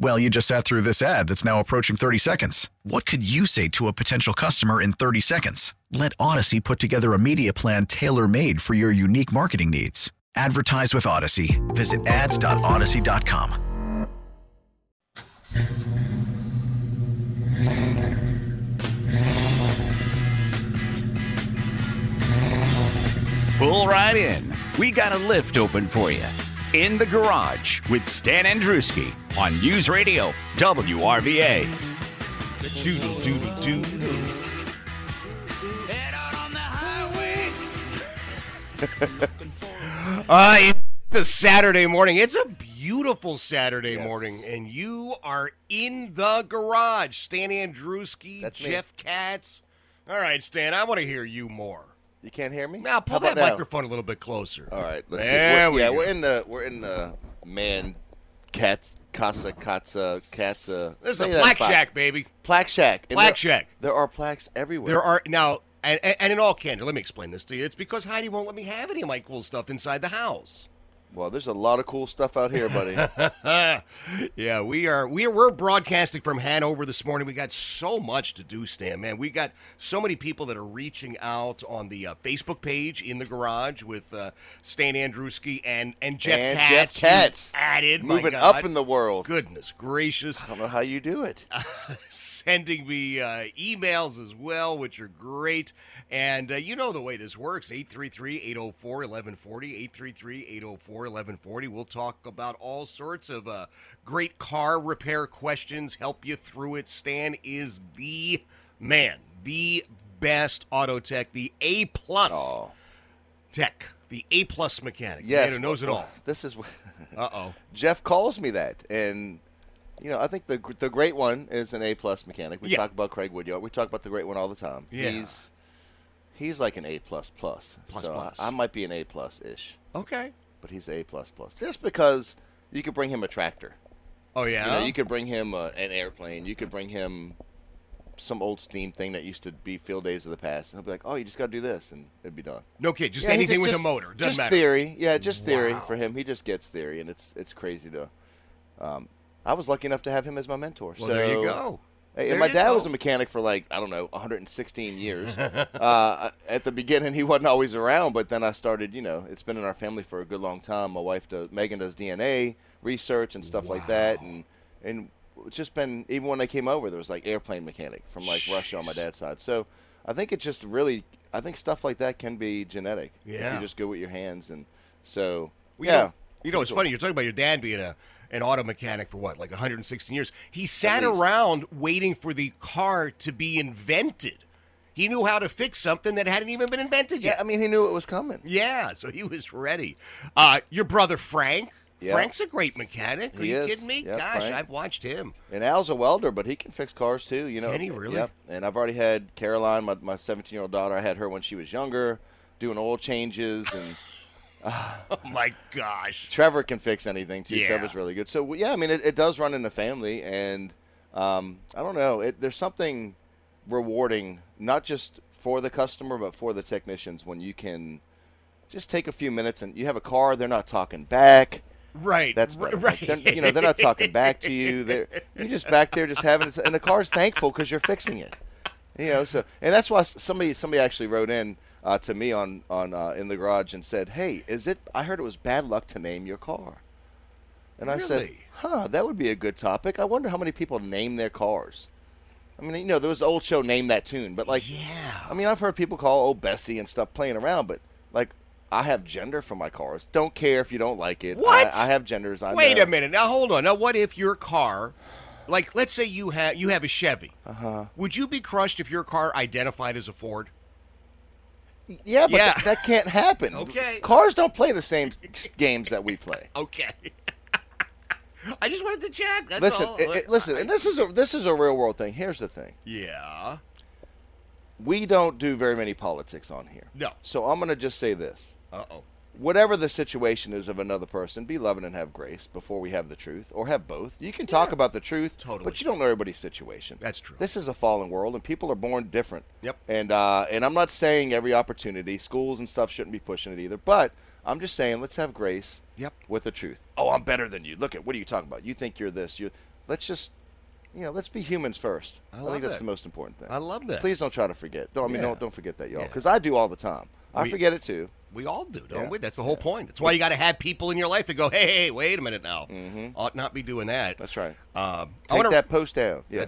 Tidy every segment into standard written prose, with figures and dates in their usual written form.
Well, you just sat through this ad that's now approaching 30 seconds. What could you say to a potential customer in 30 seconds? Let Odyssey put together a media plan tailor-made for your unique marketing needs. Advertise with Odyssey. Visit ads.odyssey.com. Pull right in. We got a lift open for you. In the Garage with Stan Andruski on News Radio WRVA. Doodle, doodle, doodle. Head out on the highway. It's a Saturday morning. It's a beautiful Saturday morning, and you are in the garage. Stan Andruski, that's Jeff Katz. All right, Stan, I want to hear you more. You can't hear me? Now pull that microphone a little bit closer. All right, let's see. We're in the man cat casa. This is a Plaque Shack, baby. Plaque Shack. There are plaques everywhere. There are now, and in all candor, let me explain this to you. It's because Heidi won't let me have any of my cool stuff inside the house. Well, there's a lot of cool stuff out here, buddy. Yeah, we're broadcasting from Hanover this morning. We got so much to do, Stan, man. We got so many people that are reaching out on the Facebook page in the garage with Stan Andruski and Jeff Katz. Added, moving up in the world. Goodness gracious. I don't know how you do it. Sending me emails as well, which are great. And you know the way this works, 833-804-1140, 833-804-1140. We'll talk about all sorts of great car repair questions, help you through it. Stan is the man, the best auto tech, the A-plus tech, the A-plus mechanic. Yes. Man who knows it all. This is Jeff calls me that, and... You know, I think the great one is an A-plus mechanic. We talk about Craig Woodyard. We talk about the great one all the time. Yeah. He's like an A++. I might be an A+-ish. Okay. But he's A++. Just because you could bring him a tractor. Oh, yeah? You know, you could bring him an airplane. You could bring him some old steam thing that used to be field days of the past. And he'll be like, oh, you just got to do this, and it'd be done. No kid. Just anything with a motor. Doesn't matter. Just theory. Yeah, just theory for him. He just gets theory, and it's crazy to I was lucky enough to have him as my mentor. Well, so, there you go. And my dad was a mechanic for, 116 years. At the beginning, he wasn't always around, but then I started, it's been in our family for a good long time. My wife, Megan, does DNA research and stuff like that. And it's just been, even when they came over, there was, airplane mechanic from, Russia on my dad's side. So I think it's just really, stuff like that can be genetic. Yeah. If you just go with your hands. And so, it's funny. You're talking about your dad being an auto mechanic for 116 years. He sat around waiting for the car to be invented. He knew how to fix something that hadn't even been invented yet. Yeah, I mean, he knew it was coming. Yeah, so he was ready. Your brother Frank. Yeah. Frank's a great mechanic. Are you kidding me? Yeah, gosh, Frank. I've watched him. And Al's a welder, but he can fix cars too. Can he really? Yep. And I've already had Caroline, my 17-year-old daughter. I had her when she was younger, doing oil changes and. Oh, my gosh. Trevor can fix anything, too. Yeah. Trevor's really good. So, yeah, I mean, it does run in the family, and I don't know. There's something rewarding, not just for the customer, but for the technicians when you can just take a few minutes and you have a car, they're not talking back. Right. That's better. Right. They're not talking back to you. You're just back there just having it, and the car's thankful because you're fixing it. And that's why somebody actually wrote in. To me on in the garage and said, hey, I heard it was bad luck to name your car. And really? I said, that would be a good topic. I wonder how many people name their cars. I mean, there was an old show, Name That Tune, but I mean, I've heard people call Old Bessie and stuff playing around, but I have gender for my cars. Don't care if you don't like it. What? I have genders. Wait a minute. Now, hold on. Now, what if your car, like, let's say you have a Chevy. Uh-huh. Would you be crushed if your car identified as a Ford? Yeah, but yeah. That can't happen. Okay. Cars don't play the same games that we play. Okay. I just wanted to check. That's listen, all. Listen, and this is a real world thing. Here's the thing. Yeah. We don't do very many politics on here. No. So I'm going to just say this. Uh-oh. Whatever the situation is of another person, be loving and have grace before we have the truth, or have both. You can talk about the truth, totally, but you don't know everybody's situation. That's true. This is a fallen world, and people are born different. Yep. And I'm not saying every opportunity. Schools and stuff shouldn't be pushing it either, but I'm just saying let's have grace with the truth. Oh, I'm better than you. Look at, what are you talking about? You think you're this. Let's just... You know, let's be humans first. I think that's the most important thing. I love that. Please don't try to forget. Don't forget that, y'all, because I do all the time. I forget it, too. We all do, don't we? That's the whole point. That's why you got to have people in your life that go, hey, wait a minute now. Mm-hmm. Ought not be doing that. That's right. Take that post down. Yeah.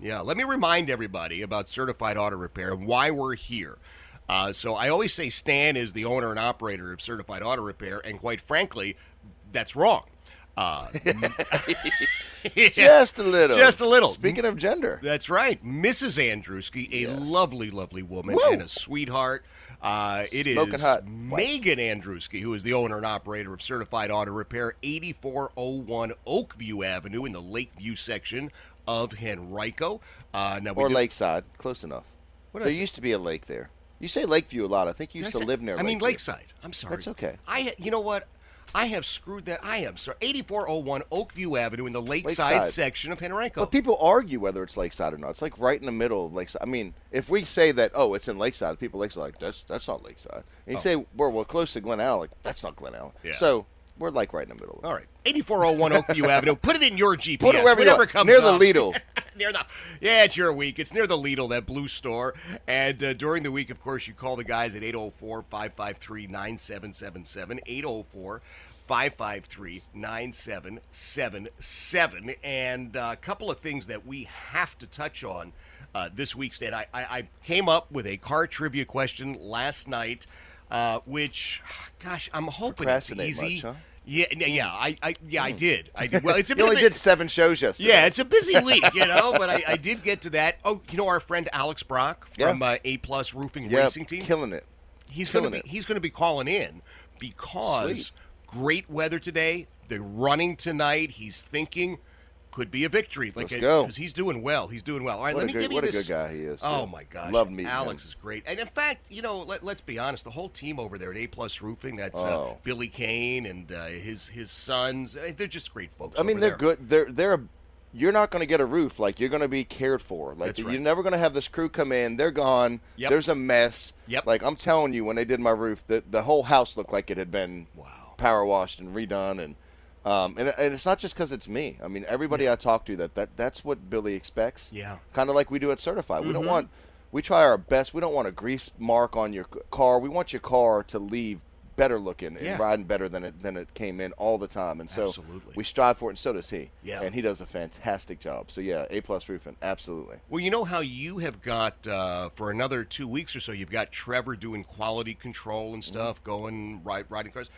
Yeah. Let me remind everybody about Certified Auto Repair and why we're here. So I always say Stan is the owner and operator of Certified Auto Repair, and quite frankly, that's wrong. Just a little. Speaking of gender. That's right. Mrs. Andruski, a lovely, lovely woman. Woo. And a sweetheart. It Smoking is hot. Megan Andruski, who is the owner and operator of Certified Auto Repair, 8401 Oakview Avenue in the Lakeview section of Henrico. Lakeside. Close enough. There used to be a lake there. You say Lakeview a lot. I think you used to live near Lakeview. I mean, Lakeside. I'm sorry. That's okay. You know what? I have screwed that. I am, sir. 8401 Oakview Avenue in the Lakeside section of Henrico. But people argue whether it's Lakeside or not. It's like right in the middle of Lakeside. I mean, if we say that, oh, it's in Lakeside, people at Lakeside are like, that's not Lakeside. And you say, we're close to Glen Allen. Like, that's not Glen Allen. Yeah. So we're like right in the middle. All right. 8401 Oakview Avenue. Put it in your GPS. Put it wherever you comes near up. The Lidl. It's your week. It's near the Lidl, that blue store. And during the week, of course, you call the guys at 804-553-9777, 804-553-9777. And a couple of things that we have to touch on this week, Stan. I came up with a car trivia question last night, which, gosh, I'm hoping it's easy. Much, huh? I did. Well, it's a you only did 7 shows yesterday. Yeah, it's a busy week, you know, but I did get to that. Oh, you know our friend Alex Brock from A Plus Roofing Racing Team? Killing it. He's going to be calling in because great weather today. They're running tonight. He's thinking could be a victory. Let's go. Because he's doing well. All right, what a good guy he is. Oh, my gosh. Love meeting Alex is great. And, in fact, you know, let's be honest, the whole team over there at A Plus Roofing, that's Billy Kane and his sons, they're just great folks. I mean, they're good. You're not going to get a roof. Like, you're going to be cared for. Like, you're never going to have this crew come in. They're gone. Yep. There's a mess. Yep. Like, I'm telling you, when they did my roof, the whole house looked like it had been power washed and redone and it's not just because it's me. I mean, everybody I talk to, that's what Billy expects. Yeah. Kind of like we do at Certified. Mm-hmm. We try our best. We don't want a grease mark on your car. We want your car to leave better looking and riding better than it came in all the time. And so we strive for it, and so does he. Yeah. And he does a fantastic job. So, yeah, A-plus roofing, absolutely. Well, you know how you have got, for another 2 weeks or so, you've got Trevor doing quality control and stuff, riding cars.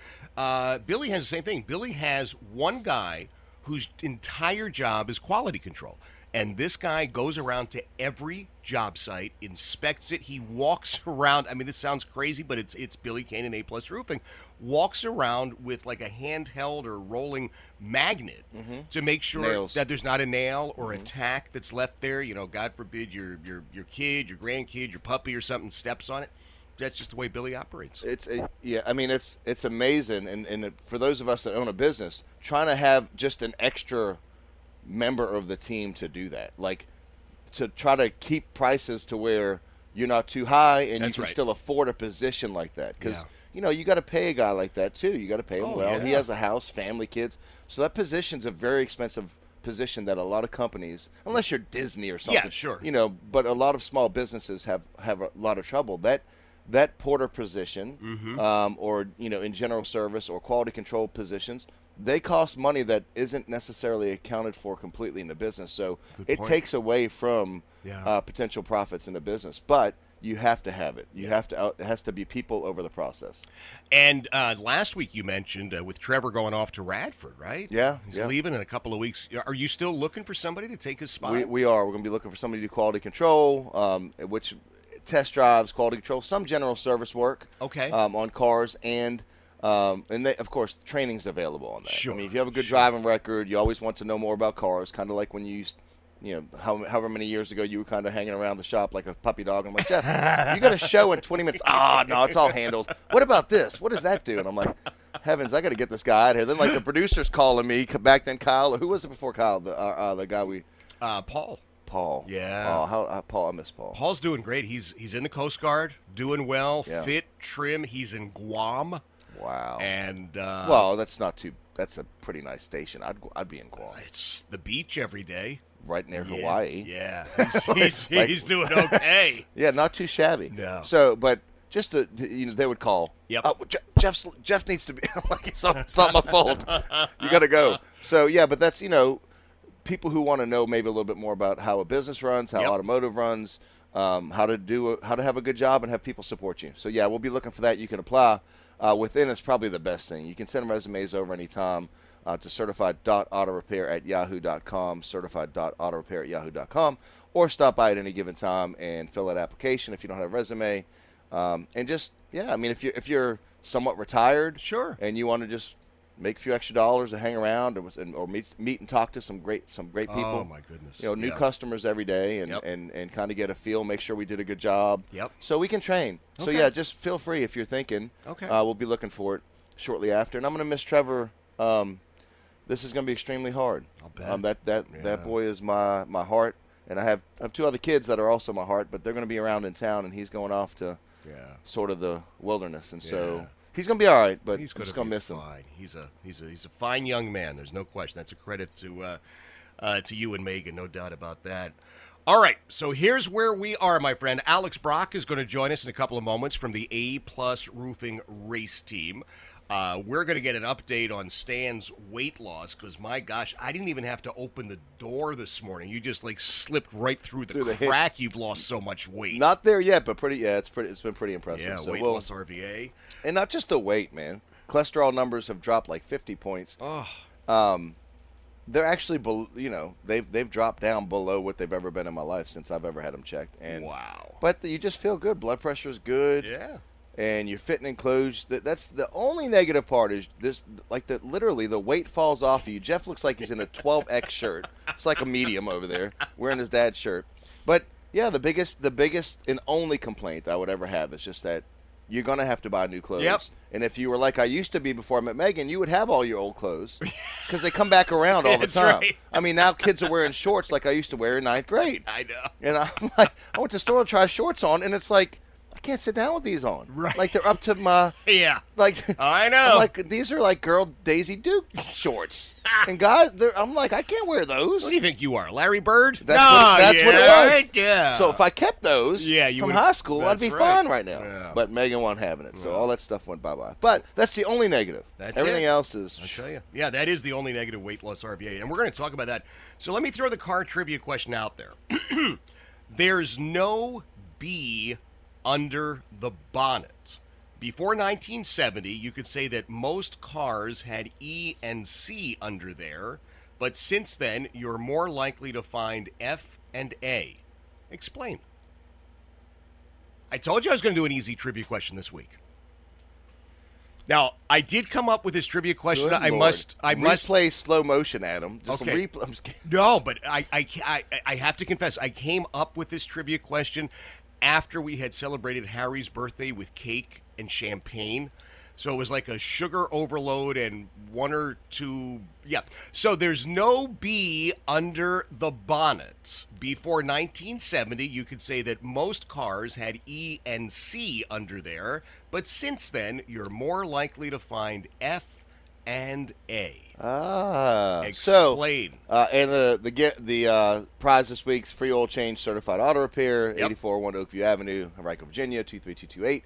Billy has the same thing. Billy has one guy whose entire job is quality control. And this guy goes around to every job site, inspects it. He walks around. I mean, this sounds crazy, but it's Billy Kane and A-plus Roofing. Walks around with like a handheld or rolling magnet to make sure that there's not a nail or a tack that's left there. You know, God forbid your kid, your grandkid, your puppy or something steps on it. That's just the way Billy operates. I mean, it's amazing. And for those of us that own a business, trying to have just an extra member of the team to do that, like to try to keep prices to where you're not too high and you can still afford a position like that, because you know, you got to pay a guy like that too. You got to pay him he has a house, family, kids, so that position's a very expensive position that a lot of companies, unless you're Disney or something, you know, but a lot of small businesses have a lot of trouble. That porter position or, you know, in general service or quality control positions, they cost money that isn't necessarily accounted for completely in the business. So it takes away from potential profits in the business. But you have to have it. You have to. It has to be people over the process. And last week you mentioned with Trevor going off to Radford, right? Yeah, he's leaving in a couple of weeks. Are you still looking for somebody to take his spot? We are. We're going to be looking for somebody to do quality control, which test drives, quality control, some general service work. Okay. On cars and they, of course, training's available on that. Sure. I mean, if you have a good driving record, you always want to know more about cars. Kind of like when you used. You know, however many years ago you were kind of hanging around the shop like a puppy dog. And I'm like, Jeff, you got a show in 20 minutes. No, it's all handled. What about this? What does that do? And I'm like, heavens, I got to get this guy out of here. Then, like, the producer's calling me. Back then, Kyle. Who was it before Kyle? The guy we – Paul. Yeah. Paul, I miss Paul. Paul's doing great. He's in the Coast Guard, doing well, fit, trim. He's in Guam. Wow. And well, that's not too – that's a pretty nice station. I'd be in Guam. It's the beach every day. Right near Hawaii. Yeah. He's doing okay. Yeah, not too shabby. No. So, but just to, you know, they would call. Yep. Jeff needs to be, like, it's not my fault. You got to go. So, yeah, but that's, you know, people who want to know maybe a little bit more about how a business runs, how automotive runs, how to have a good job and have people support you. So, yeah, we'll be looking for that. You can apply within. It's probably the best thing. You can send resumes over anytime. To certified.autorepair@yahoo.com, certified.autorepair@yahoo.com, or stop by at any given time and fill out application if you don't have a resume. And just, I mean, if you're somewhat retired, sure, and you want to just make a few extra dollars to hang around or meet and talk to some great people. Oh my goodness! You know, new customers every day, and kind of get a feel, make sure we did a good job. Yep. So we can train. Okay. So just feel free if you're thinking. Okay. We'll be looking for it shortly after, and I'm going to miss Trevor. This is going to be extremely hard. I'll bet. That boy is my heart, and I have two other kids that are also my heart, but they're going to be around in town, and he's going off to sort of the wilderness, and so he's going to be all right, but he's going to miss him. He's a fine young man. There's no question. That's a credit to you and Megan, no doubt about that. All right, so here's where we are, my friend. Alex Brock is going to join us in a couple of moments from the A Plus Roofing Race Team. We're going to get an update on Stan's weight loss because, my gosh, I didn't even have to open the door this morning. You just, like, slipped right through the crack. Hip. You've lost so much weight. Not there yet, but it's been pretty impressive. Yeah, so weight loss RVA. And not just the weight, man. Cholesterol numbers have dropped like 50 points. Oh. They're actually, you know, they've dropped down below what they've ever been in my life since I've ever had them checked. And, wow. But you just feel good. Blood pressure is good. Yeah. And you're fitting in clothes. That's the only negative part is this. Like literally, the weight falls off of you. Jeff looks like he's in a 12X shirt. It's like a medium over there, wearing his dad's shirt. But yeah, the biggest and only complaint I would ever have is just that you're gonna have to buy new clothes. Yep. And if you were like I used to be before I met Megan, you would have all your old clothes because they come back around all the time. Right. I mean, now kids are wearing shorts like I used to wear in 9th grade. I know. And I'm like, I went to the store to try shorts on, and it's like, I can't sit down with these on. Right. Like, they're up to my... Yeah. Like, I know. I'm like, these are like girl Daisy Duke shorts. And guys, I'm like, I can't wear those. What do you think you are, Larry Bird? That's what it was. Right, yeah. So if I kept those from high school, I'd be fine right now. Yeah. But Megan wasn't having it. So all that stuff went bye-bye. But that's the only negative. Everything else is... I'll tell you. Yeah, that is the only negative weight loss RBA. And we're going to talk about that. So let me throw the car trivia question out there. There's no B... under the bonnet. Before 1970, you could say that most cars had E and C under there, but since then, you're more likely to find F and A. Explain. I told you I was going to do an easy trivia question this week. Now, I did come up with this trivia question. Good Lord. I must play slow motion, Adam. Just okay. I'm just kidding. No, but I have to confess, I came up with this trivia question after we had celebrated Harry's birthday with cake and champagne. So it was like a sugar overload and one or two. Yeah. So there's no B under the bonnet. Before 1970, you could say that most cars had E and C under there. But since then, you're more likely to find F and A. Ah. Explain. So, and the prize this week's free oil change, Certified Auto Repair, 8401 Oakview Avenue, Henrico, Virginia, 23228.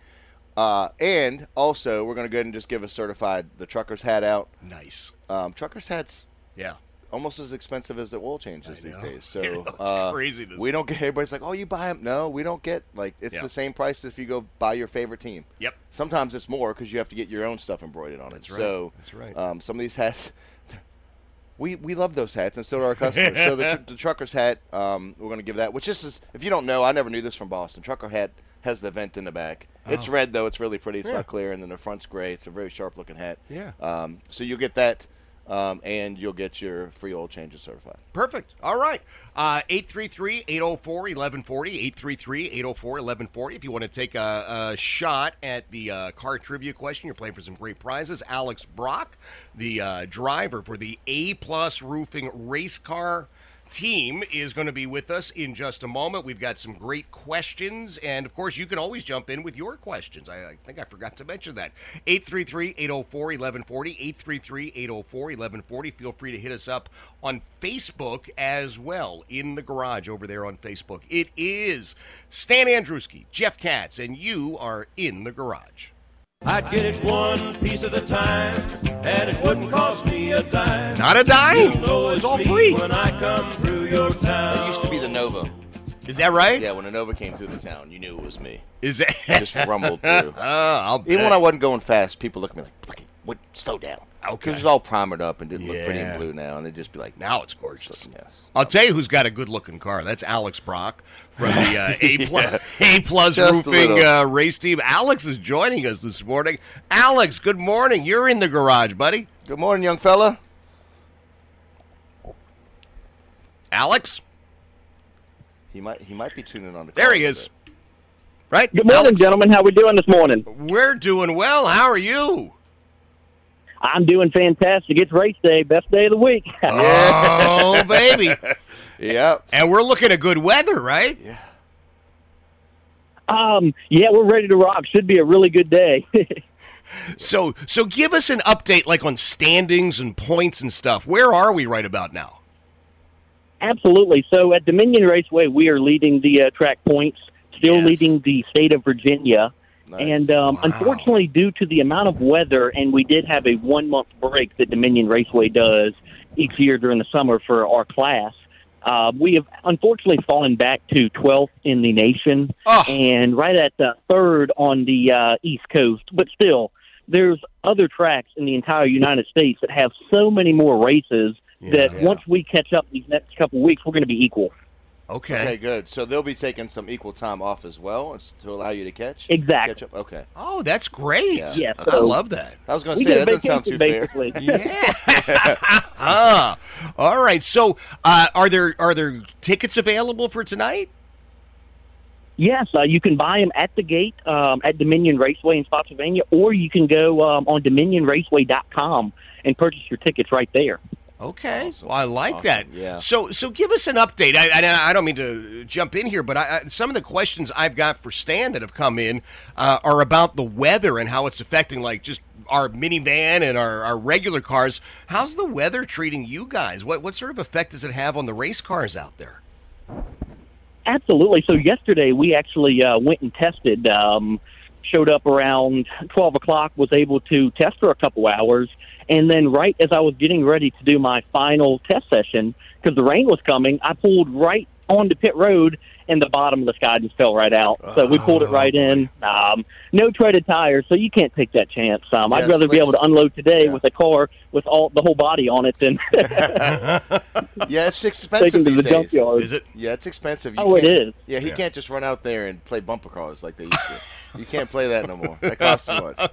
And also, we're going to go ahead and just give a certified, the trucker's hat out. Nice. Trucker's hats. Yeah. almost as expensive as the oil changes these days. So it's crazy. We don't get, everybody's like, oh, you buy them. No, we don't get, like, it's the same price if you go buy your favorite team. Yep. Sometimes it's more because you have to get your own stuff embroidered on it. Right. So that's right. Some of these hats, we love those hats, and so do our customers. So the trucker's hat, we're going to give that, which this is, if you don't know, I never knew this from Boston. Trucker hat has the vent in the back. It's red, though. It's really pretty. It's not clear. And then the front's gray. It's a very sharp-looking hat. Yeah. So you'll get that, and you'll get your free oil changes certified. Perfect. All right. 833-804-1140, 833-804-1140. If you want to take a shot at the car trivia question, you're playing for some great prizes. Alex Brock, the driver for the A Plus Roofing race car team, is going to be with us in just a moment. We've got some great questions, and of course you can always jump in with your questions. I think I forgot to mention that. 833-804-1140, 833-804-1140. Feel free to hit us up on Facebook as well, in the garage over there on Facebook. It is Stan Andruski, Jeff Katz, and you are in the garage. I'd get it one piece at a time, and it wouldn't cost me a dime. Not a dime. It's all free. When I come through your town. That used to be the Nova. Is that right? Yeah, when a Nova came through the town, you knew it was me. Is that? It just rumbled through. Even when I wasn't going fast, people looked at me like, slow down. Okay. Because it was all primered up and didn't look pretty and blue now, and they'd just be like, now it's gorgeous. Yes. I'll tell you who's got a good-looking car. That's Alex Brock from the A Plus Roofing race team. Alex is joining us this morning. Alex, good morning. You're in the garage, buddy. Good morning, young fella. Alex? He might be tuning on the car. There he is. Right? Good morning, Alex. Gentlemen. How are we doing this morning? We're doing well. How are you? I'm doing fantastic. It's race day, best day of the week. Oh, baby. Yep. And we're looking at good weather, right? Yeah. We're ready to rock. Should be a really good day. So give us an update, like, on standings and points and stuff. Where are we right about now? Absolutely. So at Dominion Raceway, we are leading the track points, leading the state of Virginia. Nice. And unfortunately, due to the amount of weather, and we did have a one-month break that Dominion Raceway does each year during the summer for our class, we have unfortunately fallen back to 12th in the nation and right at the third on the East Coast. But still, there's other tracks in the entire United States that have so many more races that once we catch up these next couple of weeks, we're going to be equal. Okay, good. So they'll be taking some equal time off as well to allow you to catch? Exactly. Catch up? Okay. Oh, that's great. Yeah. So I love that. I was going to say, that doesn't sound too fair. Yeah. All right. So are there tickets available for tonight? Yes. You can buy them at the gate at Dominion Raceway in Spotsylvania, or you can go on dominionraceway.com and purchase your tickets right there. Okay, awesome. Well, I like that. Yeah. So give us an update. I don't mean to jump in here, but some of the questions I've got for Stan that have come in are about the weather and how it's affecting, like, just our minivan and our regular cars. How's the weather treating you guys? What sort of effect does it have on the race cars out there? Absolutely. So yesterday we actually went and tested, showed up around 12 o'clock, was able to test for a couple hours. And then right as I was getting ready to do my final test session, because the rain was coming, I pulled right onto pit road, and the bottom of the sky just fell right out. So we pulled it right in. No treaded tires, so you can't take that chance. I'd rather be able to unload today with a car with the whole body on it than it's expensive to the junkyard. Is it? Yeah, it's expensive. It is. Yeah, he can't just run out there and play bumper cars like they used to. You can't play that no more. That costs too much.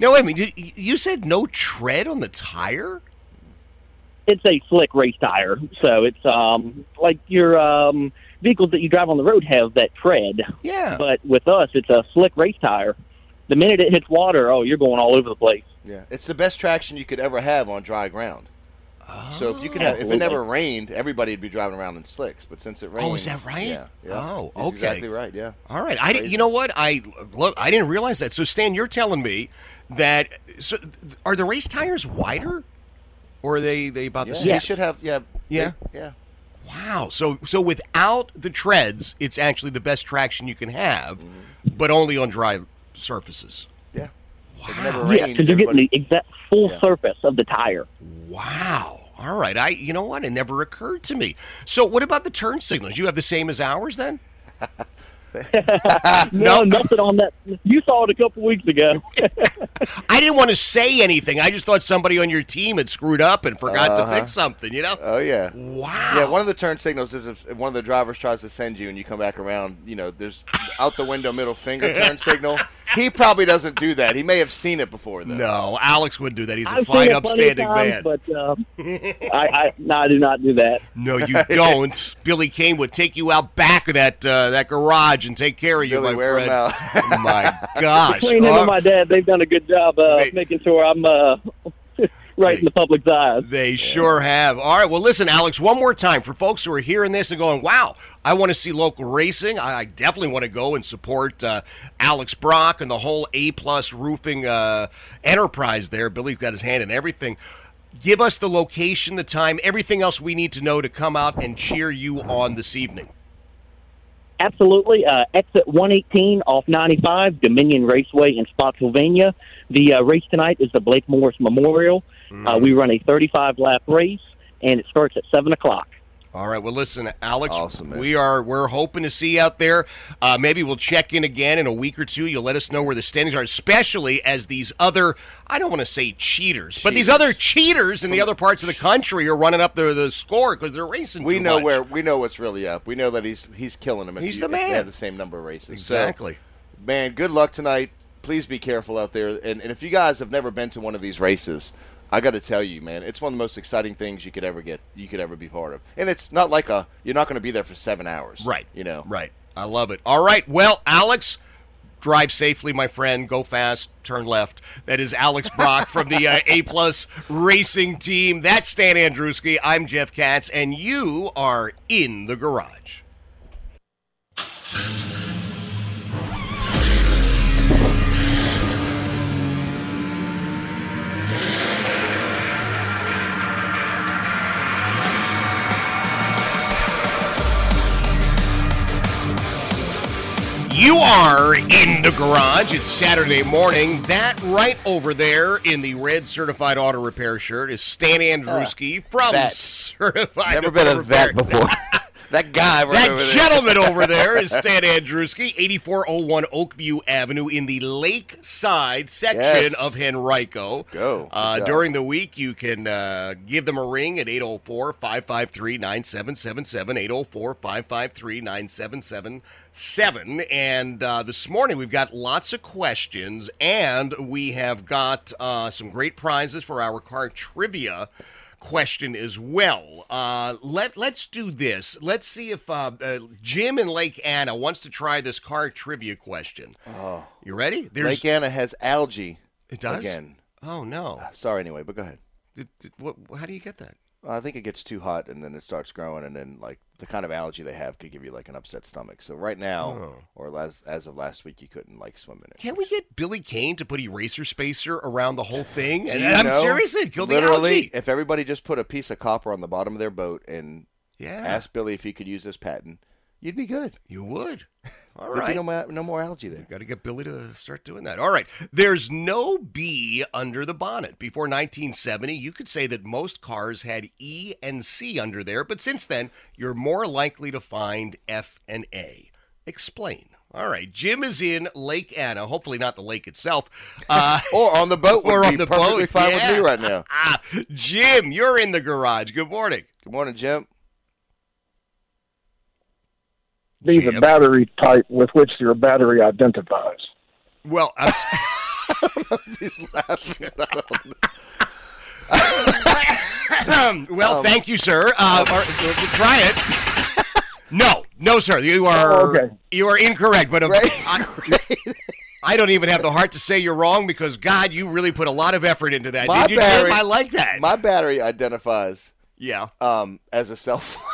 No, I mean, you said no tread on the tire? It's a slick race tire, so it's like your vehicles that you drive on the road have that tread. Yeah. But with us, it's a slick race tire. The minute it hits water, you're going all over the place. Yeah, it's the best traction you could ever have on dry ground. Oh, so if it never rained, everybody would be driving around in slicks. But since it rains, is that right? Yeah. Oh, okay, exactly right. Yeah. All right. You know what? I didn't realize that. So Stan, you're telling me that. So are the race tires wider, or are they about the same? Yeah. They should have. Yeah. Yeah. Yeah. Wow. So without the treads, it's actually the best traction you can have, but only on dry surfaces. Yeah. Wow. It never rained, because you're getting the exact full surface of the tire. Wow. All right. You know what? It never occurred to me. So what about the turn signals? You have the same as ours then? No, nothing on that. You saw it a couple weeks ago. I didn't want to say anything. I just thought somebody on your team had screwed up and forgot to fix something, you know? Oh, yeah. Wow. Yeah, one of the turn signals is if one of the drivers tries to send you and you come back around, you know, there's out the window middle finger turn signal. He probably doesn't do that. He may have seen it before, though. No, Alex wouldn't do that. He's a fine, upstanding man. But I do not do that. No, you don't. Billy Kane would take you out back of that garage and take care of you, Billy, my friend. Oh, my gosh. Between him and my dad, they've done a good job making sure I'm right in the public's eyes. They sure have. All right, well, listen, Alex, one more time. For folks who are hearing this and going, wow, I want to see local racing, I definitely want to go and support Alex Brock and the whole A Plus Roofing enterprise there. Billy's got his hand in everything. Give us the location, the time, everything else we need to know to come out and cheer you on this evening. Absolutely. Exit 118 off 95, Dominion Raceway in Spotsylvania. The race tonight is the Blake Morris Memorial. Mm-hmm. We run a 35-lap race, and it starts at 7 o'clock. All right. Well, listen, Alex, awesome, we're hoping to see you out there. Maybe we'll check in again in a week or two. You'll let us know where the standings are, especially as these other, I don't want to say cheaters, but these other cheaters in the other parts of the country are running up the score because they're racing too much. We know what's really up. We know that he's killing them. He's the man. They have the same number of races. Exactly. So, man, good luck tonight. Please be careful out there. And if you guys have never been to one of these races, I got to tell you, man, it's one of the most exciting things you could ever be part of. And it's not like you're not going to be there for 7 hours. Right. You know. Right. I love it. All right. Well, Alex, drive safely, my friend. Go fast. Turn left. That is Alex Brock from the A-Plus Racing Team. That's Stan Andruski. I'm Jeff Katz, and you are in the garage. You are in the garage. It's Saturday morning. That right over there in the red Certified Auto Repair shirt is Stan Andruski from Certified Auto Repair. Never been a vet before. That guy right over there. That gentleman over there is Stan Andruski, 8401 Oakview Avenue in the Lakeside section of Henrico. Let's go. During the week, you can give them a ring at 804-553-9777, 804-553-9777. And this morning, we've got lots of questions, and we have got some great prizes for our car trivia question as well. Let's do this. Let's see if Jim in Lake Anna wants to try this car trivia question. Oh, you ready? Lake Anna has algae. It does again. Oh no. Sorry anyway, but go ahead. How do you get that? I think it gets too hot and then it starts growing, and then like the kind of algae they have could give you like an upset stomach. So right now, or as of last week, you couldn't like swim in it. Can we get Billy Kane to put Eraser Spacer around the whole thing? And I'm seriously, kill the algae. Literally, if everybody just put a piece of copper on the bottom of their boat and asked Billy if he could use this patent, you'd be good. You would. All right. There'd be no more algae there. You've got to get Billy to start doing that. All right. There's no B under the bonnet. Before 1970, you could say that most cars had E and C under there, but since then, you're more likely to find F and A. Explain. All right. Jim is in Lake Anna. Hopefully not the lake itself. Or on the boat would be perfectly fine with me right now. Jim, you're in the garage. Good morning. Good morning, Jim. Be the battery type with which your battery identifies. Well, I'm... He's laughing. I don't know. Well, thank you, sir. Try it. No, sir. You are You are incorrect. But I don't even have the heart to say you're wrong because God, you really put a lot of effort into that. Did you? Battery, I like that. My battery identifies. Yeah. As a cell phone.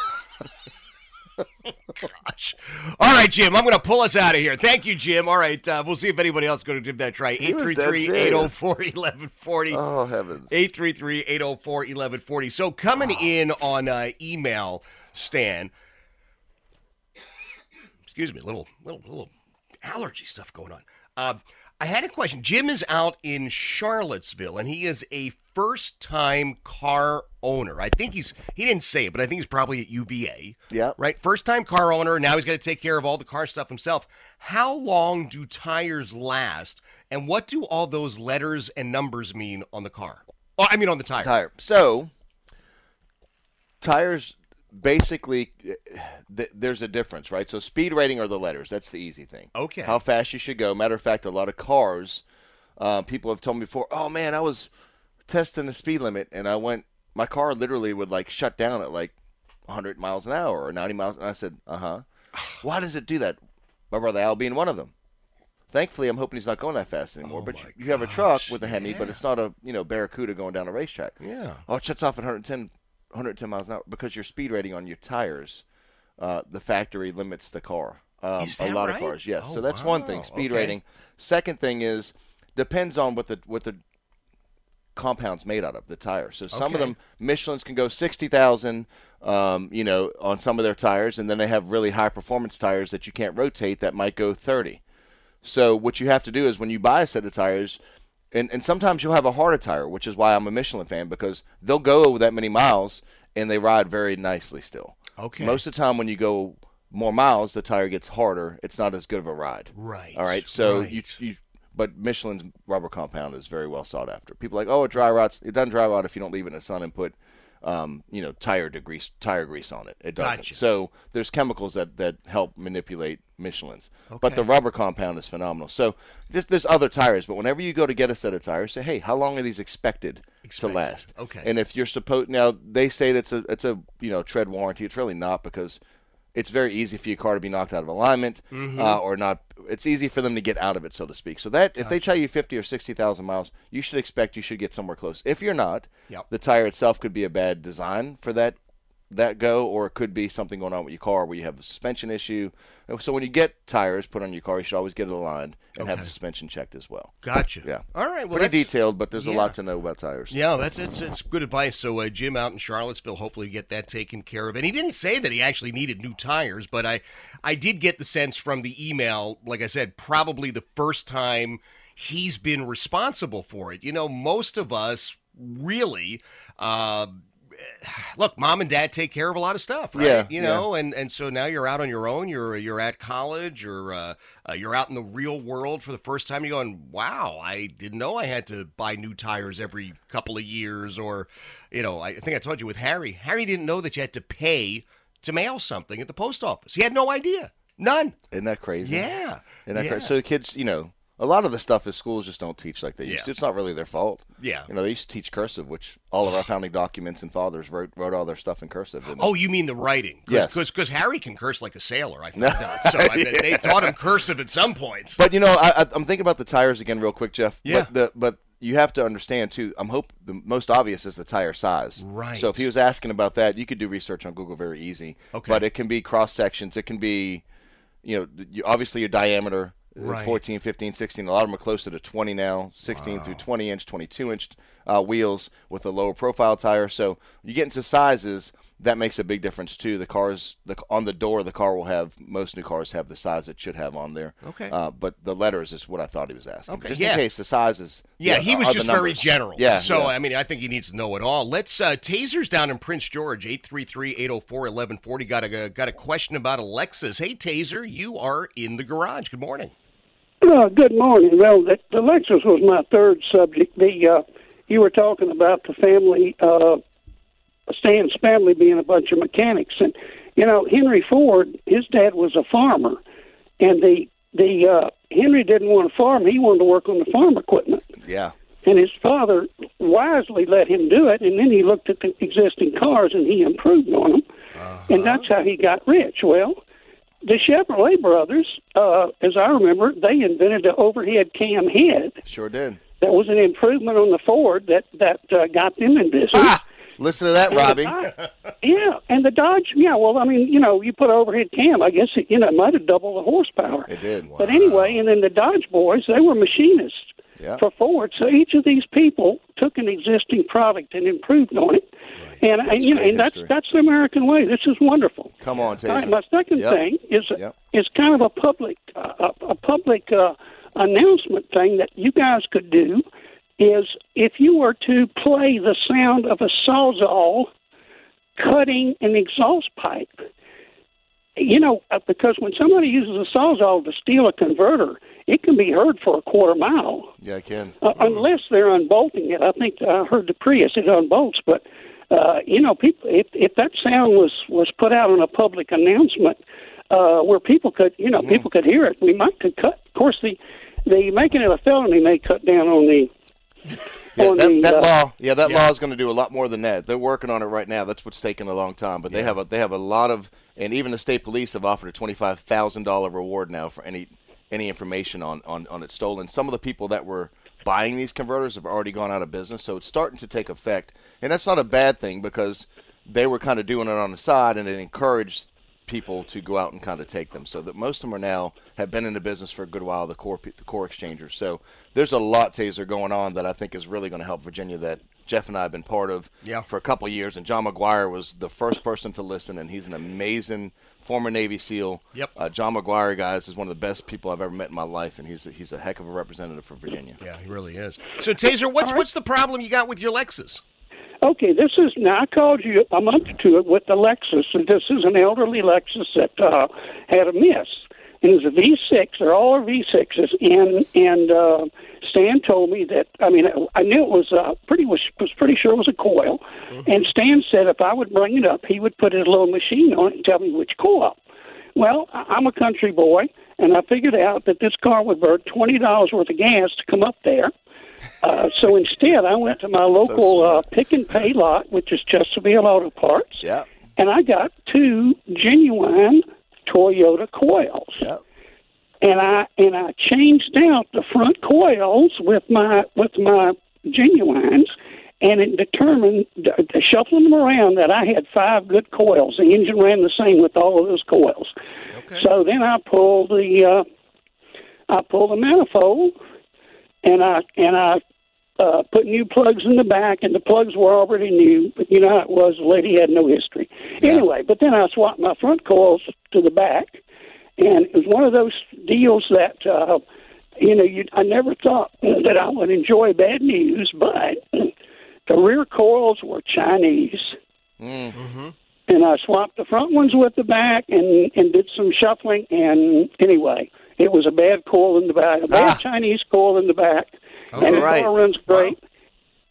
Gosh. All right, Jim, I'm going to pull us out of here. Thank you, Jim. All right, we'll see if anybody else is going to give that a try. 833-804-1140. Oh, heavens. 833-804-1140. So coming in on email, Stan. Excuse me, little allergy stuff going on. I had a question. Jim is out in Charlottesville, and he is a first-time car owner. I think he didn't say it, but I think he's probably at UVA. Yeah. Right? First-time car owner, and now he's got to take care of all the car stuff himself. How long do tires last, and what do all those letters and numbers mean on the car? Oh, I mean on the tire. So, tires, basically, there's a difference, right? So speed rating are the letters. That's the easy thing. Okay. How fast you should go. Matter of fact, a lot of cars, people have told me before, oh, man, I was testing the speed limit, and I went, my car literally would, like, shut down at, like, 100 miles an hour or 90 miles. And I said, Why does it do that? My brother Al being one of them. Thankfully, I'm hoping he's not going that fast anymore. Oh, but you have a truck with a Hemi, but it's not a Barracuda going down a racetrack. Yeah. Oh, it shuts off at 110 miles an hour because your speed rating on your tires, the factory limits the car. Is that a lot right? of cars, yes. Oh, so that's one thing, speed rating. Second thing is depends on what the compound's made out of, the tire. So some of them, Michelin's can go 60,000, on some of their tires, and then they have really high performance tires that you can't rotate that might go 30. So what you have to do is when you buy a set of tires, and sometimes you'll have a harder tire, which is why I'm a Michelin fan, because they'll go that many miles, and they ride very nicely still. Okay. Most of the time when you go more miles, the tire gets harder. It's not as good of a ride. Right. All right? So but Michelin's rubber compound is very well sought after. People are like, oh, it dry rots. It doesn't dry rot if you don't leave it in the sun and put tire grease on it. It doesn't. Gotcha. So there's chemicals that help manipulate Michelins. Okay. But the rubber compound is phenomenal. So there's other tires, but whenever you go to get a set of tires, say, hey, how long are these expected to last? Okay. And if you're supposed, now they say that's a tread warranty. It's really not, because it's very easy for your car to be knocked out of alignment, or not. It's easy for them to get out of it, so to speak. So that if they tell you 50 or 60,000 miles, you should expect you should get somewhere close. If you're not, the tire itself could be a bad design for that go, or it could be something going on with your car where you have a suspension issue. And so when you get tires put on your car, you should always get it aligned and have the suspension checked as well. Gotcha. Yeah. All right. Well, pretty detailed, but there's a lot to know about tires. Yeah, it's good advice. So Jim out in Charlottesville, hopefully get that taken care of. And he didn't say that he actually needed new tires, but I did get the sense from the email, like I said, probably the first time he's been responsible for it. Most of us really, look, mom and dad take care of a lot of stuff, right? Yeah, and so now you're out on your own. You're at college, or you're out in the real world for the first time. You're going, wow, I didn't know I had to buy new tires every couple of years, or I think I told you with Harry didn't know that you had to pay to mail something at the post office. He had no idea, none. Isn't that crazy? Yeah, isn't that crazy? So the kids, a lot of the stuff is schools just don't teach like they used to. It's not really their fault. Yeah. They used to teach cursive, which all of our founding documents and fathers wrote all their stuff in cursive. Oh, you mean the writing? Yes. Because Harry can curse like a sailor, I found out. So they taught him cursive at some point. But, I'm thinking about the tires again real quick, Jeff. Yeah. But you have to understand, too, I'm hope the most obvious is the tire size. Right. So if he was asking about that, you could do research on Google very easy. Okay. But it can be cross-sections. It can be, obviously your diameter. Right. 14, 15, 16. A lot of them are closer to 20 now, 16 through 20-inch, 22-inch wheels with a lower profile tire. So you get into sizes, that makes a big difference too. The cars, on the door, the car will have, most new cars have the size it should have on there. Okay. But the letters is what I thought he was asking. Okay. Just in case the sizes. Yeah, he was just very general. Yeah. So, I think he needs to know it all. Let's, Taser's down in Prince George, 833-804-1140. Got a question about a Lexus. Hey, Taser, you are in the garage. Good morning. Good morning. Well, the Lexus was my third subject. You were talking about the family, Stan's family being a bunch of mechanics, and Henry Ford, his dad was a farmer, and the Henry didn't want to farm; he wanted to work on the farm equipment. Yeah. And his father wisely let him do it, and then he looked at the existing cars and he improved on them, and that's how he got rich. Well, the Chevrolet brothers, as I remember, they invented the overhead cam head. Sure did. That was an improvement on the Ford that got them in business. Ah, listen to that, Robbie. And the Dodge, you put an overhead cam, I guess it might have doubled the horsepower. It did. Wow. But anyway, and then the Dodge boys, they were machinists for Ford. So each of these people took an existing product and improved on it. And that's the American way. This is wonderful. Come on, Taser. All right, my second thing is kind of a public announcement thing that you guys could do is if you were to play the sound of a sawzall cutting an exhaust pipe, you know, because when somebody uses a sawzall to steal a converter, it can be heard for a quarter mile. Yeah, it can. Unless they're unbolting it. I think I heard the Prius, it unbolts. But, you know, people, if that sound was put out on a public announcement where people could, you know, people could hear it, we might could cut. Of course, the making it a felony may cut down on the... law is going to do a lot more than that. They're working on it right now. That's what's taking a long time. But they have a lot of, and even the state police have offered a $25,000 reward now for any information on it stolen. Some of the people that were buying these converters have already gone out of business, so it's starting to take effect. And that's not a bad thing because they were kind of doing it on the side, and it encouraged people to go out and kind of take them. So that most of them are now have been in the business for a good while, the core exchangers. So there's a lot, Taser, going on that I think is really going to help Virginia that Jeff and I have been part of for a couple of years. And John McGuire was the first person to listen, and he's an amazing former Navy SEAL. Yep. John McGuire, guys, is one of the best people I've ever met in my life, and he's a heck of a representative for Virginia. Yeah, he really is. So Taser, what's the problem you got with your Lexus? Okay, this is, now I called you a month or two with the Lexus, and this is an elderly Lexus that had a miss. And it was a V6, they're all V6s, and Stan told me that, I mean, I knew it was pretty sure it was a coil, and Stan said if I would bring it up, he would put his little machine on it and tell me which coil. Well, I'm a country boy, and I figured out that this car would burn $20 worth of gas to come up there. So instead, I went to my local pick and pay lot, which is Chesterfield Auto Parts, and I got two genuine Toyota coils, and I changed out the front coils with my genuines, and it determined, shuffling them around, that I had five good coils. The engine ran the same with all of those coils. Okay. So then I pulled the manifold. And I put new plugs in the back, and the plugs were already new. But you know how it was, the lady had no history. Yeah. Anyway, but then I swapped my front coils to the back, and it was one of those deals that, you know, I never thought that I would enjoy bad news, but the rear coils were Chinese. Mm-hmm. And I swapped the front ones with the back and did some shuffling, and anyway... It was a bad coil in the back, a bad Chinese coil in the back, and the car runs great. Wow.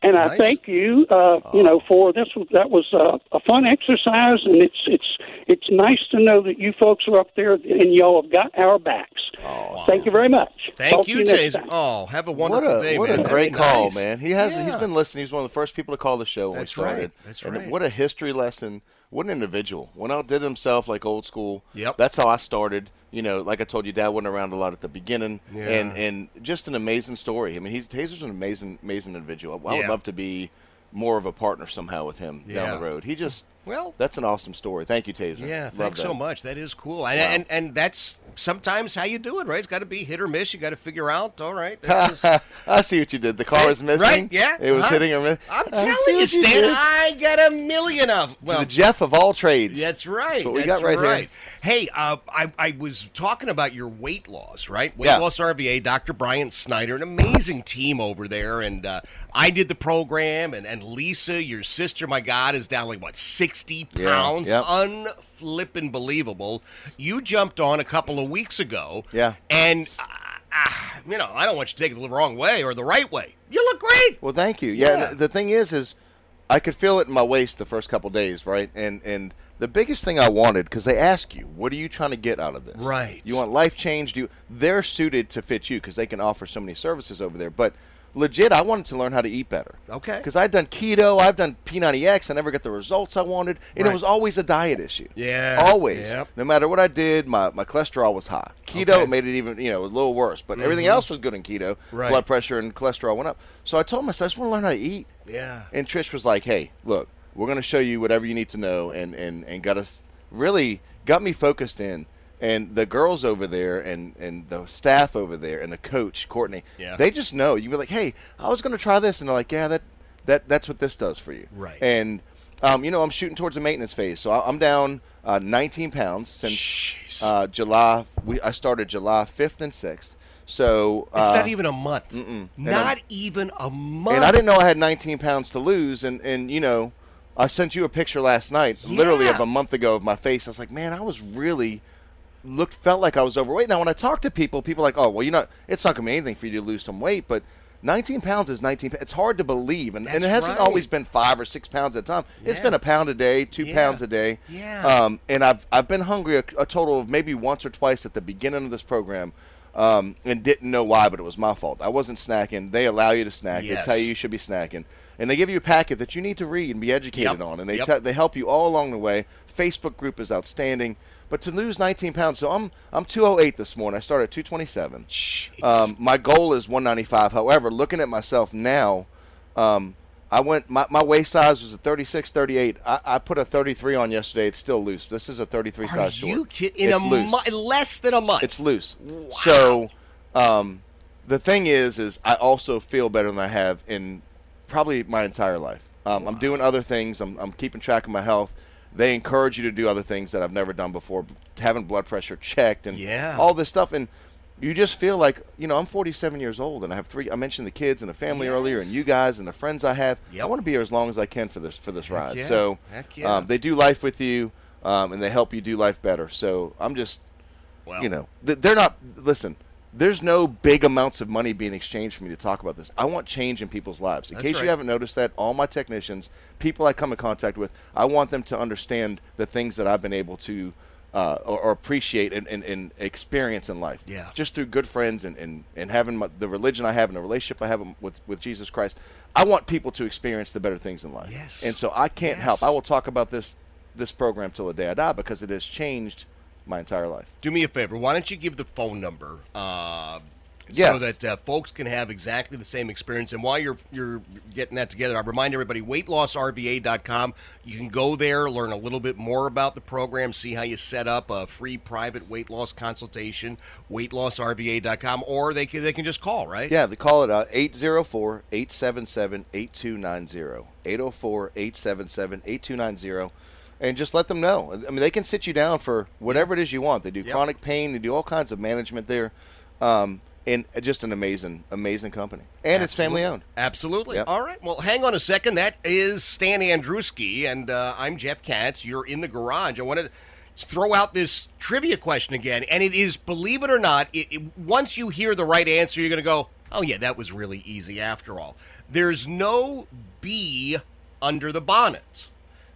And I thank you, you know, for this. That was a fun exercise, and it's nice to know that you folks are up there and y'all have got our backs. Oh, wow. Thank you very much. Thank you, Taser. Oh, have a wonderful day, man. What a great call, man. He's been listening. He's one of the first people to call the show when we started. That's right. And what a history lesson. What an individual. Went out, did himself like old school. Yep. That's how I started. You know, like I told you, Dad wasn't around a lot at the beginning. Yeah. And just an amazing story. I mean, Taser's an amazing, amazing individual. I would love to be more of a partner somehow with him down the road. He just... Well, that's an awesome story. Thank you, Taser. Yeah, thanks so much. That is cool. Wow. And that's sometimes how you do it, right? It's got to be hit or miss. You got to figure out, all right. I see what you did. The car was missing. Right, yeah. It was hitting or missing. I'm telling you, Stan, I got a million of them. Well, to the Jeff of all trades. That's right. That's what we got right here. Hey, I was talking about your weight loss, right? Weight Loss RVA, Dr. Brian Snyder, an amazing team over there. And I did the program, and Lisa, your sister, my God, is down like, what, 60 pounds, unflippin' believable. You jumped on a couple of weeks ago, and you know, I don't want you to take it the wrong way or the right way. You look great. Well, thank you. Yeah. The thing is I could feel it in my waist the first couple of days, right? And the biggest thing I wanted, because they ask you, what are you trying to get out of this? Right. You want life change? They're suited to fit you because they can offer so many services over there, but. Legit, I wanted to learn how to eat better. Okay. Because I've done keto, I've done P90X, I never got the results I wanted, and it was always a diet issue. Yeah. Always. Yep. No matter what I did, my cholesterol was high. Keto made it even, you know, a little worse, but everything else was good in keto. Right. Blood pressure and cholesterol went up. So I told myself, I just want to learn how to eat. Yeah. And Trish was like, hey, look, we're going to show you whatever you need to know, and got us really got me focused in. And the girls over there and the staff over there and the coach, Courtney, they just know. You be like, hey, I was going to try this. And they're like, yeah, that's what this does for you. Right. And, you know, I'm shooting towards the maintenance phase. So I'm down 19 pounds since July. I started July 5th and 6th. So it's not even a month. Not even a month. And I didn't know I had 19 pounds to lose. And you know, I sent you a picture last night, literally of a month ago, of my face. I was like, man, I was really felt like I was overweight. Now, when I talk to people, people are like, oh, well, you're not. It's not going to be anything for you to lose some weight, but 19 pounds is 19 pounds. It's hard to believe. And it hasn't always been 5 or 6 pounds at a time. It's been a pound a day, 2 pounds a day. And I've been hungry a total of maybe once or twice at the beginning of this program, and didn't know why, but it was my fault. I wasn't snacking. They allow you to snack. They tell you you should be snacking. And they give you a packet that you need to read and be educated on. And they help you all along the way. Facebook group is outstanding. But to lose 19 pounds, so I'm 208 this morning. I started at 227. My goal is 195. However, looking at myself now, I went. My waist size was a 36, 38. I put a 33 on yesterday. It's still loose. This is a 33 size short. Are you kidding? Less than a month. It's loose. Wow. So the thing is I also feel better than I have in probably my entire life. Wow. I'm doing other things. I'm keeping track of my health. They encourage you to do other things that I've never done before, having blood pressure checked and all this stuff. And you just feel like, you know, I'm 47 years old and I have three. I mentioned the kids and the family earlier, and you guys and the friends I have. I want to be here as long as I can for this ride. So they do life with you, and they help you do life better. So I'm just, you know, they're not. Listen, there's no big amounts of money being exchanged for me to talk about this. I want change in people's lives. In case you haven't noticed that, all my technicians, people I come in contact with, I want them to understand the things that I've been able to or appreciate and experience in life. Just through good friends and having the religion I have and the relationship I have with Jesus Christ. I want people to experience the better things in life. And so I can't help. I will talk about this program till the day I die because it has changed my entire life. Do me a favor. Why don't you give the phone number so that folks can have exactly the same experience? And while you're getting that together, I remind everybody, weightlossrva.com. You can go there, learn a little bit more about the program, see how you set up a free private weight loss consultation, weightlossrva.com, or they can just call, right? Yeah, they call it 804-877-8290, 804-877-8290. And just let them know. I mean, they can sit you down for whatever it is you want. They do chronic pain. They do all kinds of management there. And just an amazing, amazing company. And it's family-owned. Absolutely. Yep. All right. Well, hang on a second. That is Stan Andruski, and I'm Jeff Katz. You're in the garage. I wanted to throw out this trivia question again. And it is, believe it or not, once you hear the right answer, you're going to go, oh, yeah, that was really easy after all. There's no bee under the bonnet.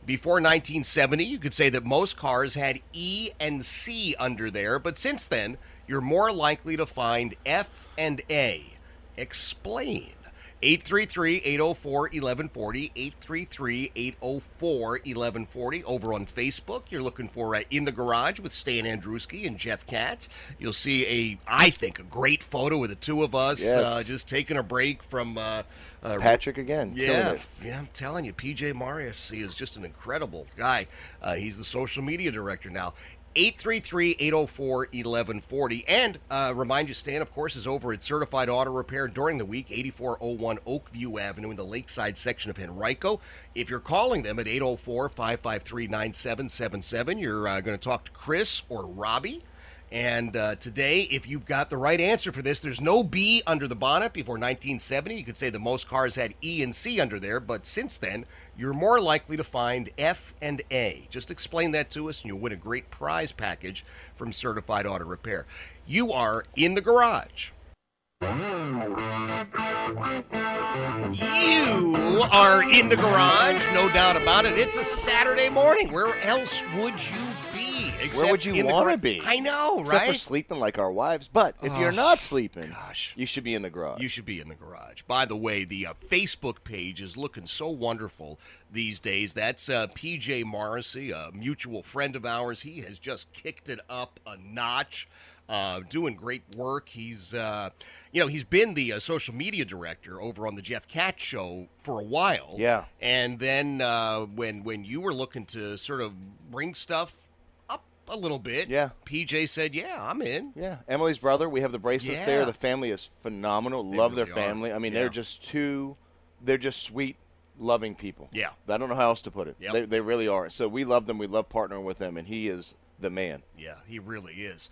Before 1970, you could say that most cars had E and C under there, but since then, you're more likely to find F and A. Explain. 833-804-1140, 833-804-1140. Over on Facebook, you're looking for In the Garage with Stan Andruski and Jeff Katz. You'll see, I think, a great photo of the two of us just taking a break from... Patrick again. Yeah, I'm telling you, PJ Marius, he is just an incredible guy. He's the social media director now. 833-804-1140. And remind you, Stan, of course, is over at Certified Auto Repair during the week, 8401 Oakview Avenue in the Lakeside section of Henrico. If you're calling them at 804-553-9777, you're going to talk to Chris or Robbie. And today, if you've got the right answer for this, there's no B under the bonnet. Before 1970, you could say that most cars had E and C under there, but since then, you're more likely to find F and A. Just explain that to us, and you'll win a great prize package from Certified Auto Repair. You are in the garage. You are in the garage, no doubt about it. It's a Saturday morning. Where else would you be? Where would you want to be? I know, right? Except for sleeping like our wives. But if you're not sleeping, you should be in the garage. You should be in the garage. By the way, the Facebook page is looking so wonderful these days. That's PJ Morrissey, a mutual friend of ours. He has just kicked it up a notch. Doing great work. He's, he's been the social media director over on the Jeff Katz show for a while. Yeah. And then when you were looking to sort of bring stuff up a little bit, PJ said, I'm in. Yeah. Emily's brother, we have the bracelets there. The family is phenomenal. They love really their family. I mean, they're just sweet, loving people. Yeah. I don't know how else to put it. Yep. They really are. So we love them. We love partnering with them. And he is the man. Yeah, he really is.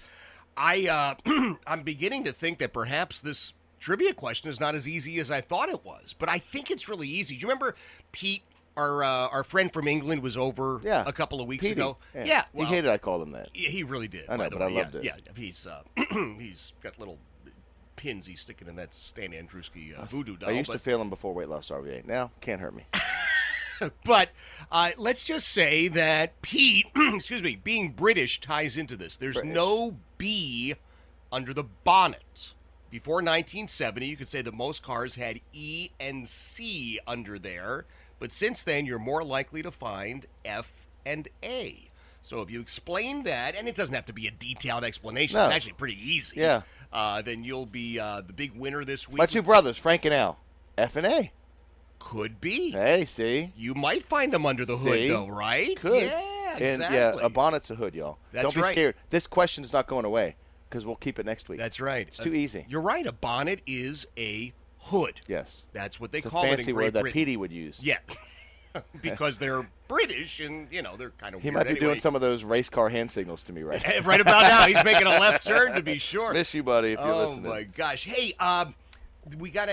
I'm beginning to think that perhaps this trivia question is not as easy as I thought it was, but I think it's really easy. Do you remember Pete, our friend from England, was over a couple of weeks ago? Yeah. Well, he hated I called him that. He really did. I know, but I loved it. Yeah, he's he's got little pins he's sticking in that Stan Andruski voodoo doll. I used to fail him before Weight Loss RVA. Now, can't hurt me. But let's just say that Pete, excuse me, being British ties into this. There's no B under the bonnet. Before 1970, you could say that most cars had E and C under there. But since then, you're more likely to find F and A. So if you explain that, and it doesn't have to be a detailed explanation. No. It's actually pretty easy. Yeah. Then you'll be the big winner this week. My two brothers, Frank and Al, F and A. Could be. Hey, see? You might find them under the hood, though, right? Could. Yeah, exactly. And, a bonnet's a hood, y'all. That's Don't be scared. This question's not going away because we'll keep it next week. That's right. It's too easy. You're right. A bonnet is a hood. Yes. That's what they call it in Great Britain. It's a fancy word that Petey would use. Yeah. Because they're British and, you know, they're kind of weird. He might be doing some of those race car hand signals to me right now. Right about now. He's making a left turn, to be sure. Miss you, buddy, if you're listening. Oh, my gosh. Hey, we got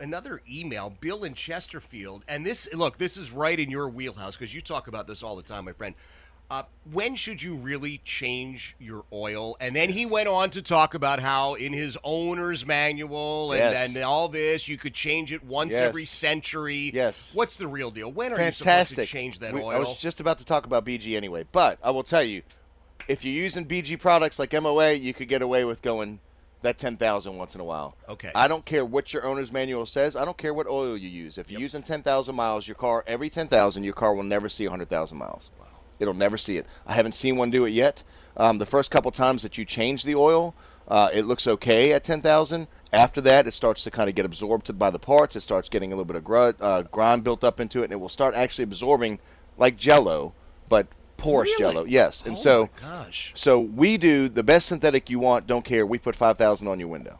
another email, Bill in Chesterfield, and this is right in your wheelhouse because you talk about this all the time, my friend. When should you really change your oil? And then he went on to talk about how in his owner's manual and all this, you could change it once every century. Yes. What's the real deal? When are you supposed to change that oil? I was just about to talk about BG anyway, but I will tell you, if you're using BG products like MOA, you could get away with going that 10,000 once in a while. Okay. I don't care what your owner's manual says. I don't care what oil you use. If you're using 10,000 miles, your car, every 10,000, your car will never see 100,000 miles. Wow. It'll never see it. I haven't seen one do it yet. The first couple times that you change the oil, it looks okay at 10,000. After that, it starts to kind of get absorbed by the parts. It starts getting a little bit of grime built up into it, and it will start actually absorbing like Jell-O, but porous Jell-O, yes. And so we do the best synthetic you want, don't care. We put 5,000 on your window.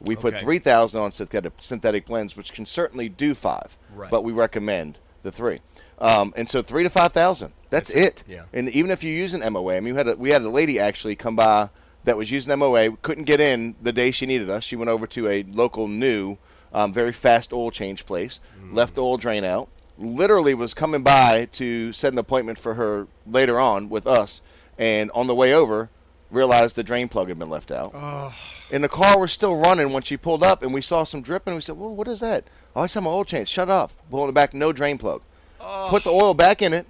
We put 3,000 on synthetic blends, which can certainly do 5, but we recommend the 3. And so 3 to 5,000, that's it. Yeah. And even if you use an MOA, I mean, we had a lady actually come by that was using MOA, couldn't get in the day she needed us. She went over to a local new, very fast oil change place, left the oil drain out. Literally was coming by to set an appointment for her later on with us, and on the way over realized the drain plug had been left out. And the car was still running when she pulled up, and we saw some dripping. We said, well, what is that? Oh, I saw my oil change. Shut off. Pulling it back, no drain plug. Put the oil back in it.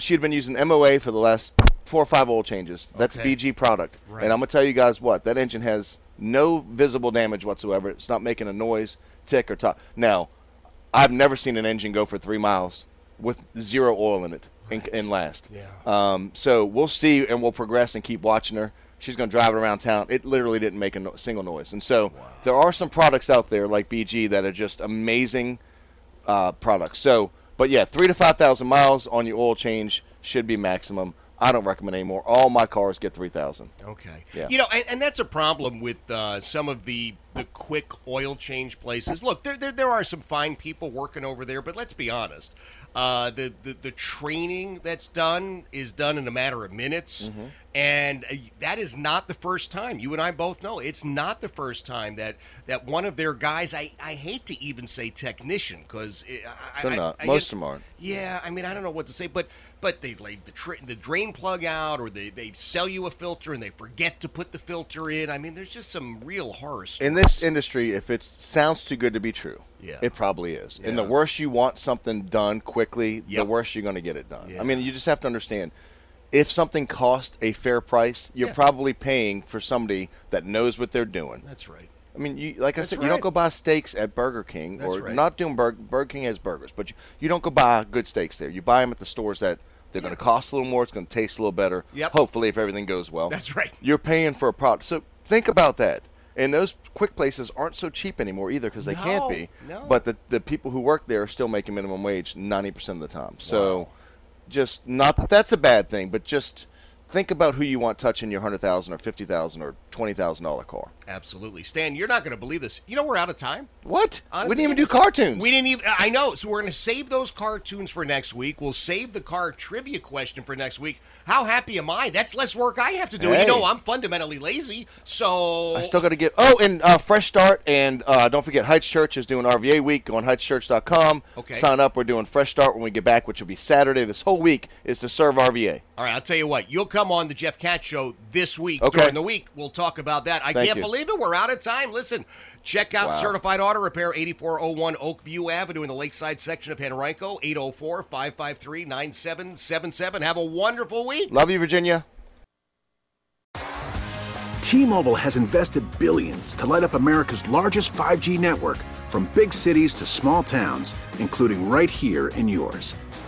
She had been using MOA for the last 4 or 5 oil changes. That's BG product. Right. And I'm going to tell you guys what, that engine has no visible damage whatsoever. It's not making a noise, tick, or talk. Now, I've never seen an engine go for 3 miles with zero oil in it and last. Yeah. So we'll see, and we'll progress and keep watching her. She's going to drive it around town. It literally didn't make a single noise. And so there are some products out there like BG that are just amazing products. So, but, 3 to 5,000 miles on your oil change should be maximum. I don't recommend anymore. All my cars get 3,000. Okay. Yeah. You know, and that's a problem with some of the quick oil change places. Look, there are some fine people working over there, but let's be honest. The training that's done is done in a matter of minutes, and that is not the first time. You and I both know it's not the first time that one of their guys, I hate to even say technician, because they're not. Most of them aren't. Yeah, I mean, I don't know what to say, but they leave the drain plug out, or they sell you a filter and they forget to put the filter in. I mean, there's just some real horror stories. In this industry, if it sounds too good to be true, it probably is. Yeah. And the worse you want something done quickly, the worse you're going to get it done. Yeah. I mean, you just have to understand, if something costs a fair price, you're probably paying for somebody that knows what they're doing. That's right. I mean, you don't go buy steaks at Burger King. That's not doing Burger King has burgers, but you don't go buy good steaks there. You buy them at the stores that they're going to cost a little more. It's going to taste a little better. Yep. Hopefully, if everything goes well. That's right. You're paying for a product. So think about that. And those quick places aren't so cheap anymore either, because they can't be. No. But the people who work there are still making minimum wage 90% of the time. So just not that that's a bad thing, but just Think about who you want touching your $100,000 or $50,000 or $20,000 car. Absolutely. Stan, you're not going to believe this. You know we're out of time. What? Honestly, we didn't even do cartoons. We didn't even. I know. So we're going to save those cartoons for next week. We'll save the car trivia question for next week. How happy am I? That's less work I have to do. Hey. You know I'm fundamentally lazy, so. I still got to get. Oh, and Fresh Start. And don't forget, Heights Church is doing RVA Week. Go on heightschurch.com. Okay. Sign up. We're doing Fresh Start when we get back, which will be Saturday. This whole week is to serve RVA. All right. I'll tell you what. You'll come on the Jeff Katz Show this week. Okay. During the week, we'll talk about that. I can't believe it. We're out of time. Listen, check out Certified Auto Repair, 8401 Oakview Avenue in the Lakeside section of Henrico, 804-553-9777. Have a wonderful week. Love you, Virginia. T-Mobile has invested billions to light up America's largest 5G network, from big cities to small towns, including right here in yours.